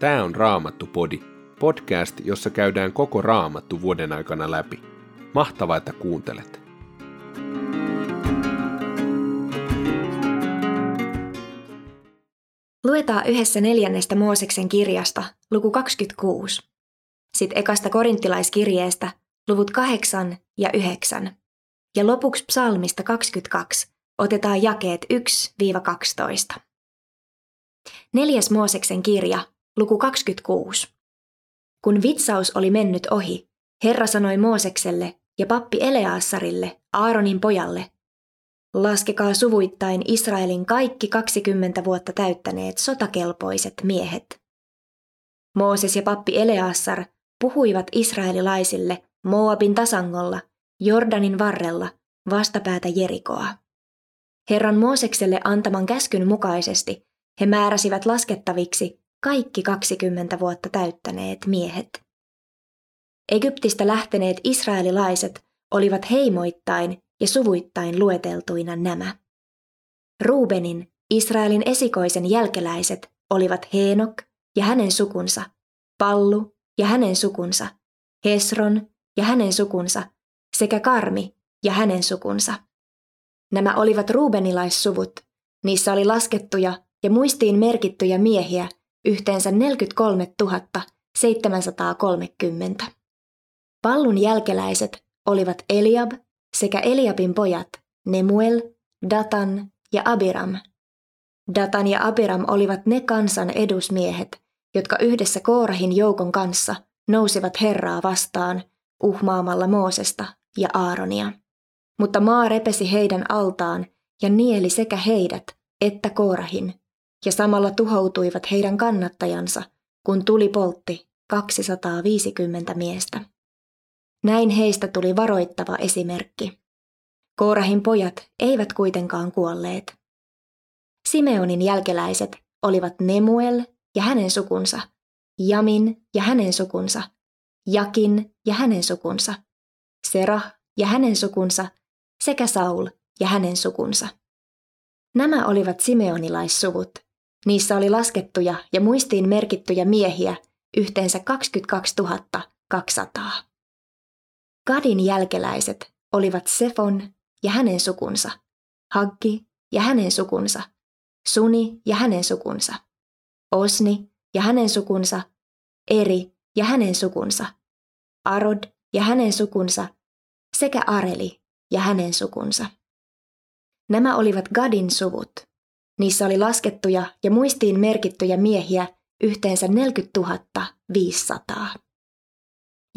Tämä on Raamattu podi, podcast, jossa käydään koko Raamattu vuoden aikana läpi. Mahtavaa, että kuuntelet! Luetaan yhdessä 4. Mooseksen kirjasta, luku 26. Sitten ekasta korintilaiskirjeestä, luvut 8 ja 9. Ja lopuksi psalmista 22 otetaan jakeet 1-12. 4. Mooseksen kirja, luku 26. Kun vitsaus oli mennyt ohi, Herra sanoi Moosekselle ja pappi Eleassarille, Aaronin pojalle: laskekaa suvuittain Israelin kaikki 20 vuotta täyttäneet sotakelpoiset miehet. Mooses ja pappi Eleassar puhuivat israelilaisille Moabin tasangolla, Jordanin varrella, vastapäätä Jerikoa. Herran Moosekselle antaman käskyn mukaisesti he määräsivät laskettaviksi kaikki 20 vuotta täyttäneet miehet. Egyptistä lähteneet israelilaiset olivat heimoittain ja suvuittain lueteltuina nämä: Ruubenin, Israelin esikoisen jälkeläiset, olivat Heenok ja hänen sukunsa, Pallu ja hänen sukunsa, Hesron ja hänen sukunsa sekä Karmi ja hänen sukunsa. Nämä olivat ruubenilaissuvut, niissä oli laskettuja ja muistiin merkittyjä miehiä yhteensä 43 730. Pallun jälkeläiset olivat Eliab sekä Eliabin pojat Nemuel, Datan ja Abiram. Datan ja Abiram olivat ne kansan edusmiehet, jotka yhdessä Koorahin joukon kanssa nousivat Herraa vastaan uhmaamalla Moosesta ja Aaronia. Mutta maa repesi heidän altaan ja nieli sekä heidät että Koorahin, ja samalla tuhoutuivat heidän kannattajansa, kun tuli poltti 250 miestä. Näin heistä tuli varoittava esimerkki. Koorahin pojat eivät kuitenkaan kuolleet. Simeonin jälkeläiset olivat Nemuel ja hänen sukunsa, Jamin ja hänen sukunsa, Jakin ja hänen sukunsa, Serah ja hänen sukunsa sekä Saul ja hänen sukunsa. Nämä olivat simeonilaissuvut. Niissä oli laskettuja ja muistiin merkittyjä miehiä yhteensä 22 200. Gadin jälkeläiset olivat Sefon ja hänen sukunsa, Haggi ja hänen sukunsa, Suni ja hänen sukunsa, Osni ja hänen sukunsa, Eri ja hänen sukunsa, Arod ja hänen sukunsa sekä Areli ja hänen sukunsa. Nämä olivat Gadin suvut. Niissä oli laskettuja ja muistiin merkittyjä miehiä yhteensä 40 500.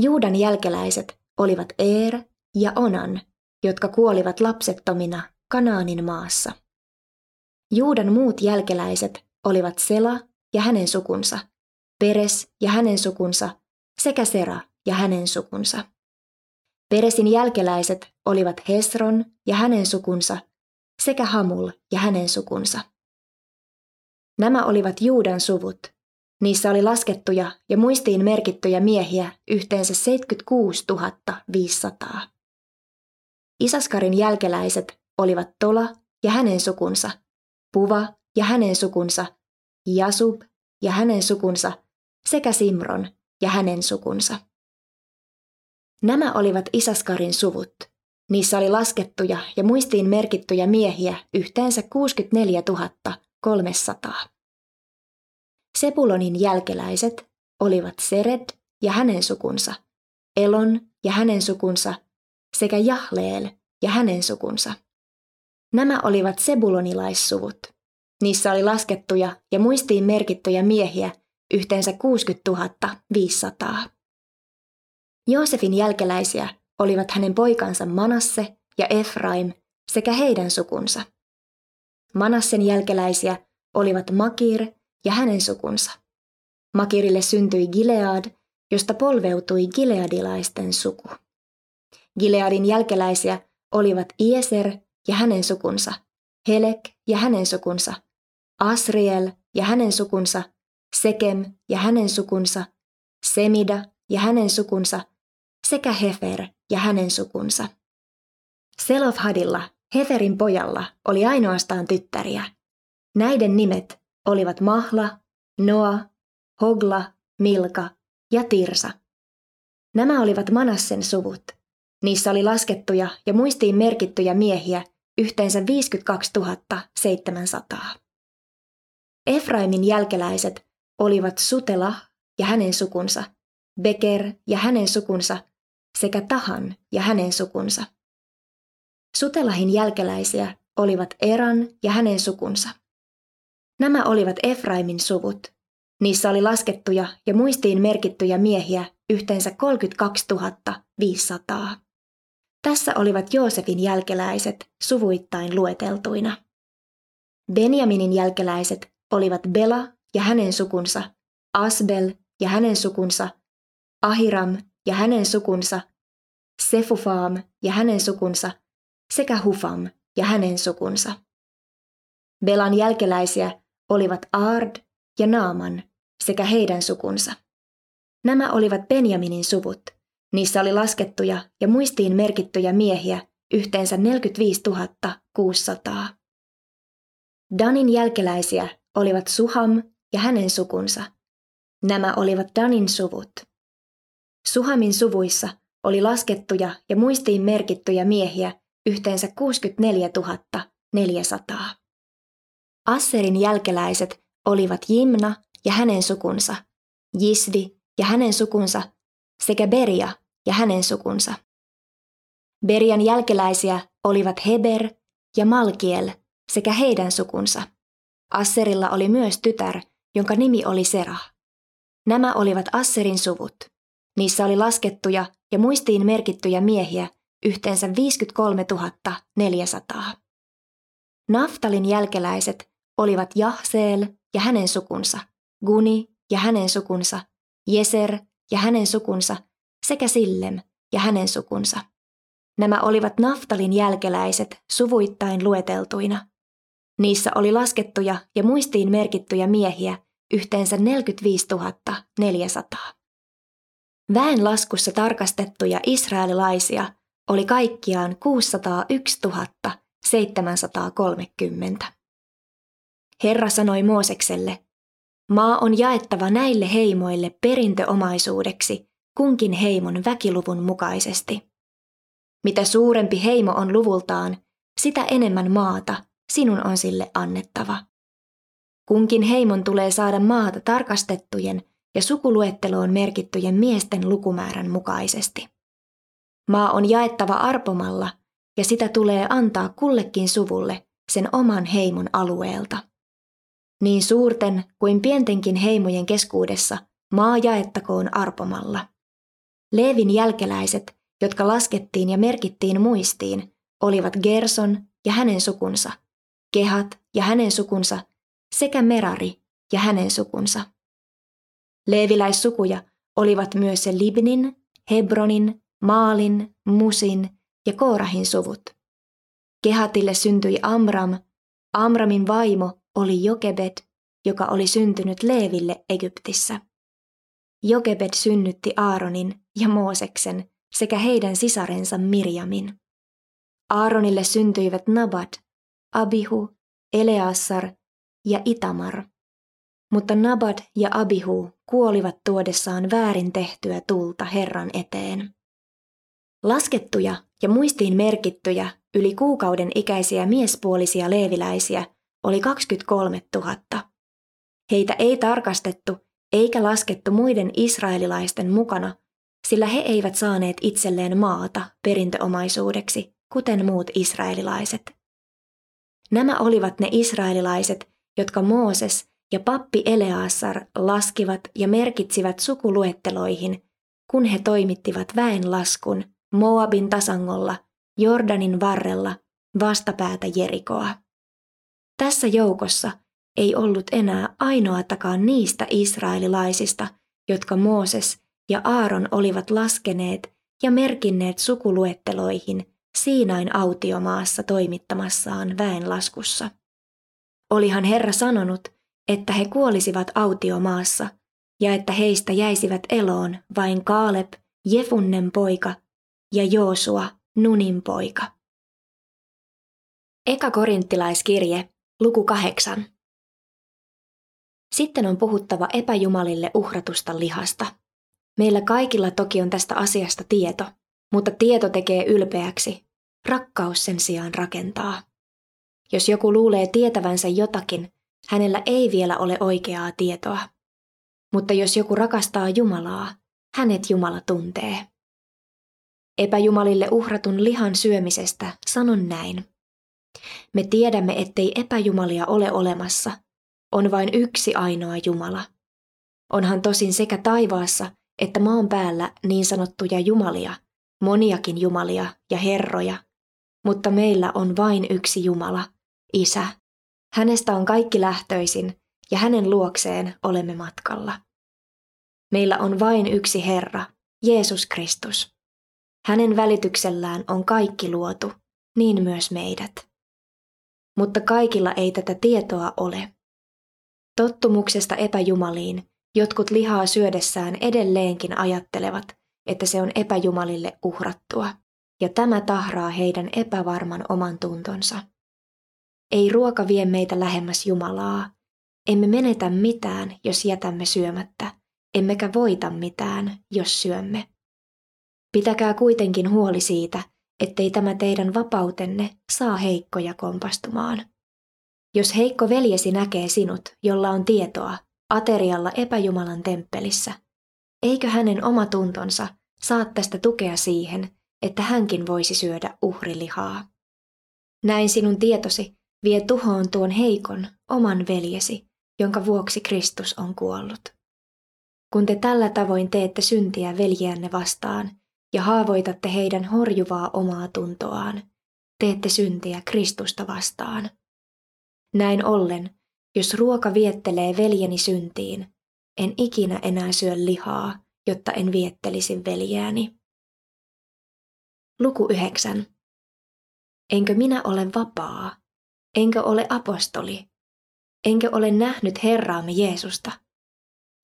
Juudan jälkeläiset olivat Er ja Onan, jotka kuolivat lapsettomina Kanaanin maassa. Juudan muut jälkeläiset olivat Sela ja hänen sukunsa, Peres ja hänen sukunsa sekä Sera ja hänen sukunsa. Peresin jälkeläiset olivat Hesron ja hänen sukunsa sekä Hamul ja hänen sukunsa. Nämä olivat Juudan suvut. Niissä oli laskettuja ja muistiin merkittyjä miehiä yhteensä 76 500. Isaskarin jälkeläiset olivat Tola ja hänen sukunsa, Puva ja hänen sukunsa, Jasub ja hänen sukunsa sekä Simron ja hänen sukunsa. Nämä olivat Isaskarin suvut. Niissä oli laskettuja ja muistiin merkittyjä miehiä yhteensä 64 300. Sebulonin jälkeläiset olivat Sered ja hänen sukunsa, Elon ja hänen sukunsa sekä Jahleel ja hänen sukunsa. Nämä olivat sebulonilaissuvut. Niissä oli laskettuja ja muistiin merkittyjä miehiä yhteensä 60 500. Joosefin jälkeläisiä olivat hänen poikansa Manasse ja Efraim sekä heidän sukunsa. Manassen jälkeläisiä olivat Makir ja hänen sukunsa. Makirille syntyi Gilead, josta polveutui gileadilaisten suku. Gileadin jälkeläisiä olivat Ieser ja hänen sukunsa, Helek ja hänen sukunsa, Asriel ja hänen sukunsa, Sekem ja hänen sukunsa, Semida ja hänen sukunsa sekä Hefer ja hänen sukunsa. Selofhadilla, Heferin pojalla, oli ainoastaan tyttäriä. Näiden nimet olivat Mahla, Noa, Hogla, Milka ja Tirsa. Nämä olivat Manassen suvut. Niissä oli laskettuja ja muistiin merkittyjä miehiä yhteensä 52 700. Efraimin jälkeläiset olivat Sutela ja hänen sukunsa, Beker ja hänen sukunsa sekä Tahan ja hänen sukunsa. Sutelahin jälkeläisiä olivat Eran ja hänen sukunsa. Nämä olivat Efraimin suvut. Niissä oli laskettuja ja muistiin merkittyjä miehiä yhteensä 32 500. Tässä olivat Joosefin jälkeläiset suvuittain lueteltuina. Benjaminin jälkeläiset olivat Bela ja hänen sukunsa, Asbel ja hänen sukunsa, Ahiram ja hänen sukunsa, Sefufaam ja hänen sukunsa sekä Hufam ja hänen sukunsa. Belan jälkeläisiä olivat Aard ja Naaman sekä heidän sukunsa. Nämä olivat Benjaminin suvut. Niissä oli laskettuja ja muistiin merkittyjä miehiä yhteensä 45 600. Danin jälkeläisiä olivat Suham ja hänen sukunsa. Nämä olivat Danin suvut. Suhamin suvuissa oli laskettuja ja muistiin merkittyjä miehiä yhteensä 64 400. Asserin jälkeläiset olivat Jimna ja hänen sukunsa, Jisvi ja hänen sukunsa sekä Beria ja hänen sukunsa. Berian jälkeläisiä olivat Heber ja Malkiel sekä heidän sukunsa. Asserilla oli myös tytär, jonka nimi oli Serah. Nämä olivat Asserin suvut. Niissä oli laskettuja ja muistiin merkittyjä miehiä yhteensä 53 400. Naftalin jälkeläiset olivat Jahseel ja hänen sukunsa, Guni ja hänen sukunsa, Jeser ja hänen sukunsa sekä Sillem ja hänen sukunsa. Nämä olivat Naftalin jälkeläiset suvuittain lueteltuina. Niissä oli laskettuja ja muistiin merkittyjä miehiä yhteensä 45 400. Väen laskussa tarkastettuja israelilaisia oli kaikkiaan 601 730. Herra sanoi Moosekselle: maa on jaettava näille heimoille perintöomaisuudeksi kunkin heimon väkiluvun mukaisesti. Mitä suurempi heimo on luvultaan, sitä enemmän maata sinun on sille annettava. Kunkin heimon tulee saada maata tarkastettujen ja sukuluetteloon merkittyjen miesten lukumäärän mukaisesti. Maa on jaettava arpomalla, ja sitä tulee antaa kullekin suvulle sen oman heimon alueelta. Niin suurten kuin pientenkin heimojen keskuudessa maa jaettakoon arpomalla. Leevin jälkeläiset, jotka laskettiin ja merkittiin muistiin, olivat Gerson ja hänen sukunsa, Kehat ja hänen sukunsa sekä Merari ja hänen sukunsa. Leeviläissukuja olivat myös Libnin, Hebronin, Maalin, Musin ja Koorahin suvut. Kehatille syntyi Amram. Amramin vaimo oli Jokebed, joka oli syntynyt Leeville Egyptissä. Jokebed synnytti Aaronin ja Mooseksen sekä heidän sisarensa Mirjamin. Aaronille syntyivät Nabad, Abihu, Eleassar ja Itamar. Mutta Nabad ja Abihu kuolivat tuodessaan väärin tehtyä tulta Herran eteen. Laskettuja ja muistiin merkittyjä yli kuukauden ikäisiä miespuolisia leeviläisiä oli 23 000. Heitä ei tarkastettu eikä laskettu muiden israelilaisten mukana, sillä he eivät saaneet itselleen maata perintöomaisuudeksi, kuten muut israelilaiset. Nämä olivat ne israelilaiset, jotka Mooses ja pappi Eleassar laskivat ja merkitsivät sukuluetteloihin, kun he toimittivat väenlaskun Moabin tasangolla, Jordanin varrella, vastapäätä Jerikoa. Tässä joukossa ei ollut enää ainoatakaan niistä israelilaisista, jotka Mooses ja Aaron olivat laskeneet ja merkinneet sukuluetteloihin Siinain autiomaassa toimittamassaan väenlaskussa. Olihan Herra sanonut, että he kuolisivat autiomaassa ja että heistä jäisivät eloon vain Kaaleb, Jefunnen poika, ja Joosua, Nunin poika. Eka Korintilaiskirje, luku 8. Sitten on puhuttava epäjumalille uhratusta lihasta. Meillä kaikilla toki on tästä asiasta tieto, mutta tieto tekee ylpeäksi. Rakkaus sen sijaan rakentaa. Jos joku luulee tietävänsä jotakin, hänellä ei vielä ole oikeaa tietoa. Mutta jos joku rakastaa Jumalaa, hänet Jumala tuntee. Epäjumalille uhratun lihan syömisestä sanon näin. Me tiedämme, ettei epäjumalia ole olemassa. On vain yksi ainoa Jumala. Onhan tosin sekä taivaassa että maan päällä niin sanottuja jumalia, moniakin jumalia ja herroja, mutta meillä on vain yksi Jumala, Isä. Hänestä on kaikki lähtöisin ja hänen luokseen olemme matkalla. Meillä on vain yksi Herra, Jeesus Kristus. Hänen välityksellään on kaikki luotu, niin myös meidät. Mutta kaikilla ei tätä tietoa ole. Tottumuksesta epäjumaliin jotkut lihaa syödessään edelleenkin ajattelevat, että se on epäjumalille uhrattua, ja tämä tahraa heidän epävarman oman tuntonsa. Ei ruoka vie meitä lähemmäs Jumalaa. Emme menetä mitään, jos jätämme syömättä, emmekä voita mitään, jos syömme. Pitäkää kuitenkin huoli siitä, ettei tämä teidän vapautenne saa heikkoja kompastumaan. Jos heikko veljesi näkee sinut, jolla on tietoa, aterialla epäjumalan temppelissä, eikö hänen oma tuntonsa saa tästä tukea siihen, että hänkin voisi syödä uhrilihaa? Näin sinun tietosi vie tuhoon tuon heikon, oman veljesi, jonka vuoksi Kristus on kuollut. Kun te tällä tavoin teette syntiä veljiänne vastaan ja haavoitatte heidän horjuvaa omaa tuntoaan, teette syntiä Kristusta vastaan. Näin ollen, jos ruoka viettelee veljeni syntiin, en ikinä enää syö lihaa, jotta en viettelisi veljeäni. Luku 9. Enkö minä ole vapaa? Enkö ole apostoli? Enkö ole nähnyt Herraamme Jeesusta?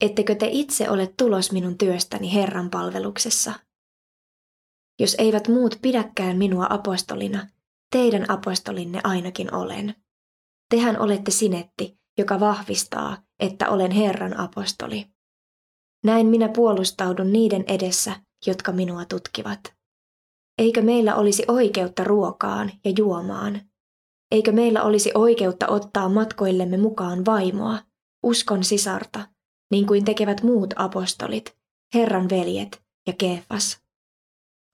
Ettekö te itse ole tulos minun työstäni Herran palveluksessa? Jos eivät muut pidäkään minua apostolina, teidän apostolinne ainakin olen. Tehän olette sinetti, joka vahvistaa, että olen Herran apostoli. Näin minä puolustaudun niiden edessä, jotka minua tutkivat. Eikö meillä olisi oikeutta ruokaan ja juomaan? Eikö meillä olisi oikeutta ottaa matkoillemme mukaan vaimoa, uskon sisarta, niin kuin tekevät muut apostolit, Herran veljet ja Keefas?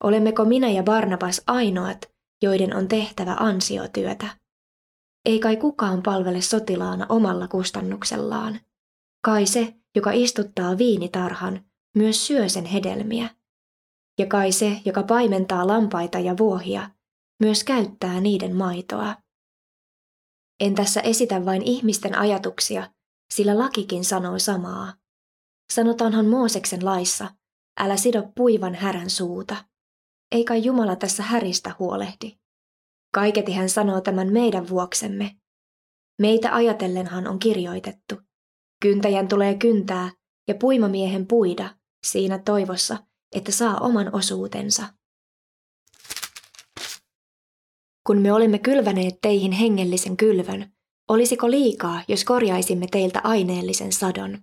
Olemmeko minä ja Barnabas ainoat, joiden on tehtävä ansiotyötä? Ei kai kukaan palvele sotilaana omalla kustannuksellaan. Kai se, joka istuttaa viinitarhan, myös syö sen hedelmiä. Ja kai se, joka paimentaa lampaita ja vuohia, myös käyttää niiden maitoa. En tässä esitä vain ihmisten ajatuksia, sillä lakikin sanoo samaa. Sanotaanhan Mooseksen laissa, älä sido puivan härän suuta. Ei kai Jumala tässä häristä huolehdi. Kaiketi hän sanoo tämän meidän vuoksemme. Meitä ajatellenhan on kirjoitettu. Kyntäjän tulee kyntää ja puimamiehen puida siinä toivossa, että saa oman osuutensa. Kun me olemme kylväneet teihin hengellisen kylvön, olisiko liikaa, jos korjaisimme teiltä aineellisen sadon?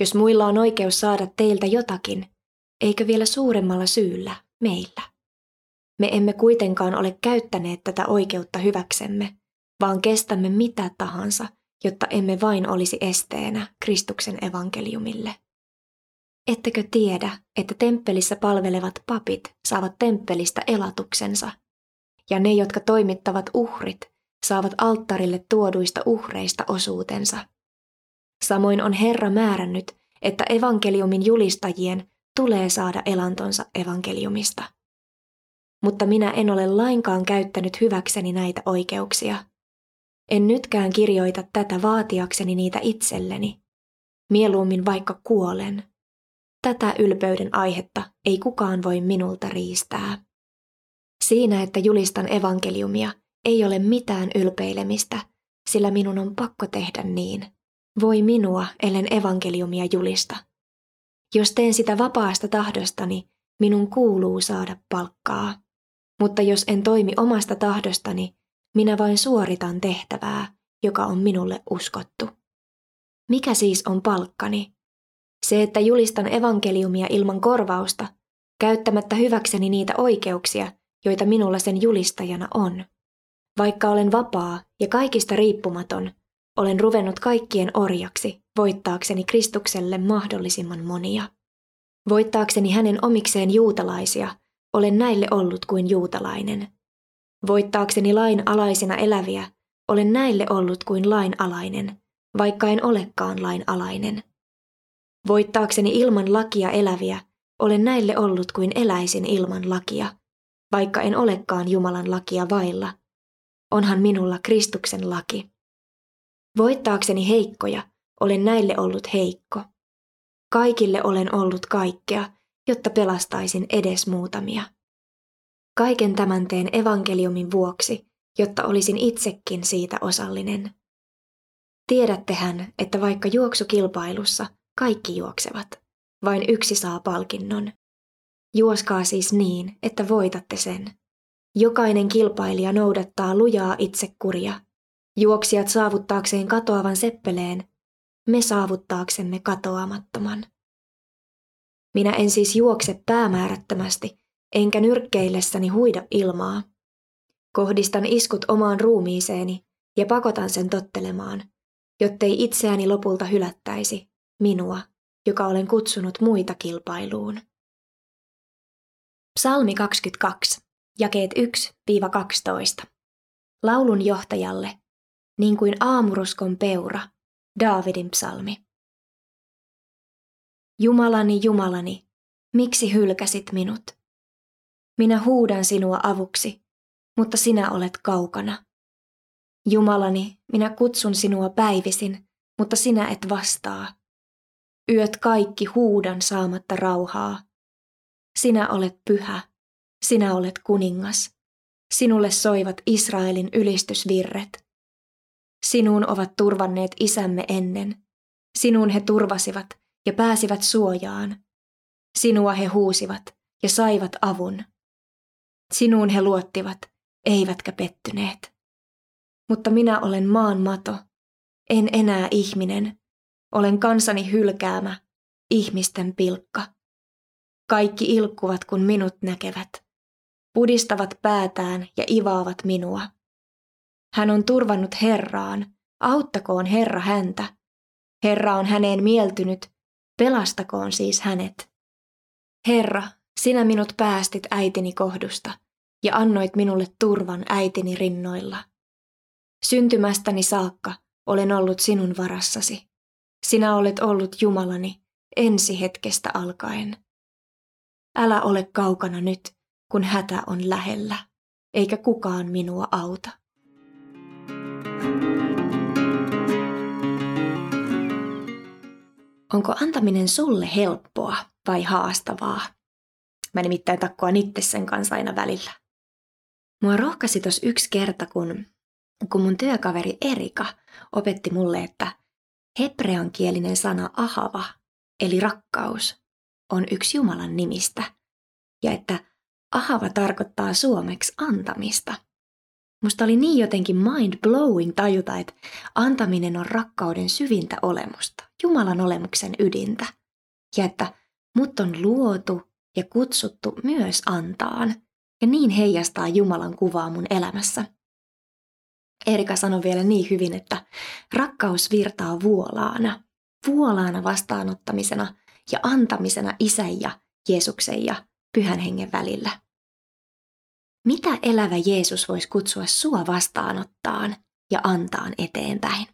Jos muilla on oikeus saada teiltä jotakin, eikö vielä suuremmalla syyllä meillä? Me emme kuitenkaan ole käyttäneet tätä oikeutta hyväksemme, vaan kestämme mitä tahansa, jotta emme vain olisi esteenä Kristuksen evankeliumille. Ettekö tiedä, että temppelissä palvelevat papit saavat temppelistä elatuksensa? Ja ne, jotka toimittavat uhrit, saavat alttarille tuoduista uhreista osuutensa. Samoin on Herra määrännyt, että evankeliumin julistajien tulee saada elantonsa evankeliumista. Mutta minä en ole lainkaan käyttänyt hyväkseni näitä oikeuksia. En nytkään kirjoita tätä vaatiakseni niitä itselleni. Mieluummin vaikka kuolen. Tätä ylpeyden aihetta ei kukaan voi minulta riistää. Siinä, että julistan evankeliumia, ei ole mitään ylpeilemistä, sillä minun on pakko tehdä niin. Voi minua, ellen evankeliumia julista. Jos teen sitä vapaasta tahdostani, minun kuuluu saada palkkaa. Mutta jos en toimi omasta tahdostani, minä vain suoritan tehtävää, joka on minulle uskottu. Mikä siis on palkkani? Se, että julistan evankeliumia ilman korvausta, käyttämättä hyväkseni niitä oikeuksia, joita minulla sen julistajana on. Vaikka olen vapaa ja kaikista riippumaton, olen ruvennut kaikkien orjaksi, voittaakseni Kristukselle mahdollisimman monia. Voittaakseni hänen omikseen juutalaisia, olen näille ollut kuin juutalainen. Voittaakseni lain alaisena eläviä, olen näille ollut kuin lain alainen, vaikka en olekaan lain alainen. Voittaakseni ilman lakia eläviä, olen näille ollut kuin eläisin ilman lakia, vaikka en olekaan Jumalan lakia vailla. Onhan minulla Kristuksen laki. Voittaakseni heikkoja, olen näille ollut heikko. Kaikille olen ollut kaikkea, jotta pelastaisin edes muutamia. Kaiken tämän teen evankeliumin vuoksi, jotta olisin itsekin siitä osallinen. Tiedättehän, että vaikka juoksukilpailussa kaikki juoksevat, vain yksi saa palkinnon. Juoskaa siis niin, että voitatte sen. Jokainen kilpailija noudattaa lujaa itsekuria. Juoksijat saavuttaakseen katoavan seppeleen, me saavuttaaksemme katoamattoman. Minä en siis juokse päämäärättömästi, enkä nyrkkeillessäni huida ilmaa. Kohdistan iskut omaan ruumiiseeni ja pakotan sen tottelemaan, jottei itseäni lopulta hylättäisi, minua, joka olen kutsunut muita kilpailuun. Psalmi 22, jakeet 1-12. Laulun johtajalle, niin kuin aamuruskon peura, Daavidin psalmi. Jumalani, Jumalani, miksi hylkäsit minut? Minä huudan sinua avuksi, mutta sinä olet kaukana. Jumalani, minä kutsun sinua päivisin, mutta sinä et vastaa. Yöt kaikki huudan saamatta rauhaa. Sinä olet pyhä, sinä olet kuningas. Sinulle soivat Israelin ylistysvirret. Sinuun ovat turvanneet isämme ennen. Sinuun he turvasivat ja pääsivät suojaan. Sinua he huusivat ja saivat avun. Sinuun he luottivat, eivätkä pettyneet. Mutta minä olen maan mato, en enää ihminen. Olen kansani hylkäämä, ihmisten pilkka. Kaikki ilkkuvat, kun minut näkevät. Pudistavat päätään ja ivaavat minua. Hän on turvannut Herraan, auttakoon Herra häntä. Herra on häneen mieltynyt, pelastakoon siis hänet. Herra, sinä minut päästit äitini kohdusta ja annoit minulle turvan äitini rinnoilla. Syntymästäni saakka olen ollut sinun varassasi. Sinä olet ollut Jumalani ensi hetkestä alkaen. Älä ole kaukana nyt, kun hätä on lähellä, eikä kukaan minua auta. Onko antaminen sulle helppoa vai haastavaa? Mä nimittäin takkoan itse sen kanssa aina välillä. Mua rohkasi tos yksi kerta, kun mun työkaveri Jeriko opetti mulle, että hebreankielinen sana ahava, eli rakkaus, on yksi Jumalan nimistä, ja että ahava tarkoittaa suomeksi antamista. Musta oli niin jotenkin mind-blowing tajuta, että antaminen on rakkauden syvintä olemusta, Jumalan olemuksen ydintä, ja että mut on luotu ja kutsuttu myös antaan, ja niin heijastaa Jumalan kuvaa mun elämässä. Jeriko sanoi vielä niin hyvin, että rakkaus virtaa vuolaana vastaanottamisena ja antamisena Isän ja Jeesuksen ja Pyhän Hengen välillä. Mitä elävä Jeesus voisi kutsua sua vastaanottaan ja antaan eteenpäin?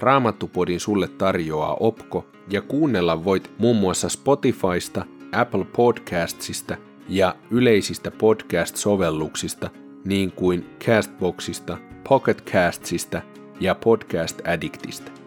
Raamattupodin sulle tarjoaa Opko, ja kuunnella voit muun muassa Spotifysta, Apple Podcastsista ja yleisistä podcast-sovelluksista, niin kuin Castboxista, Pocket Castsista ja Podcast Addictista.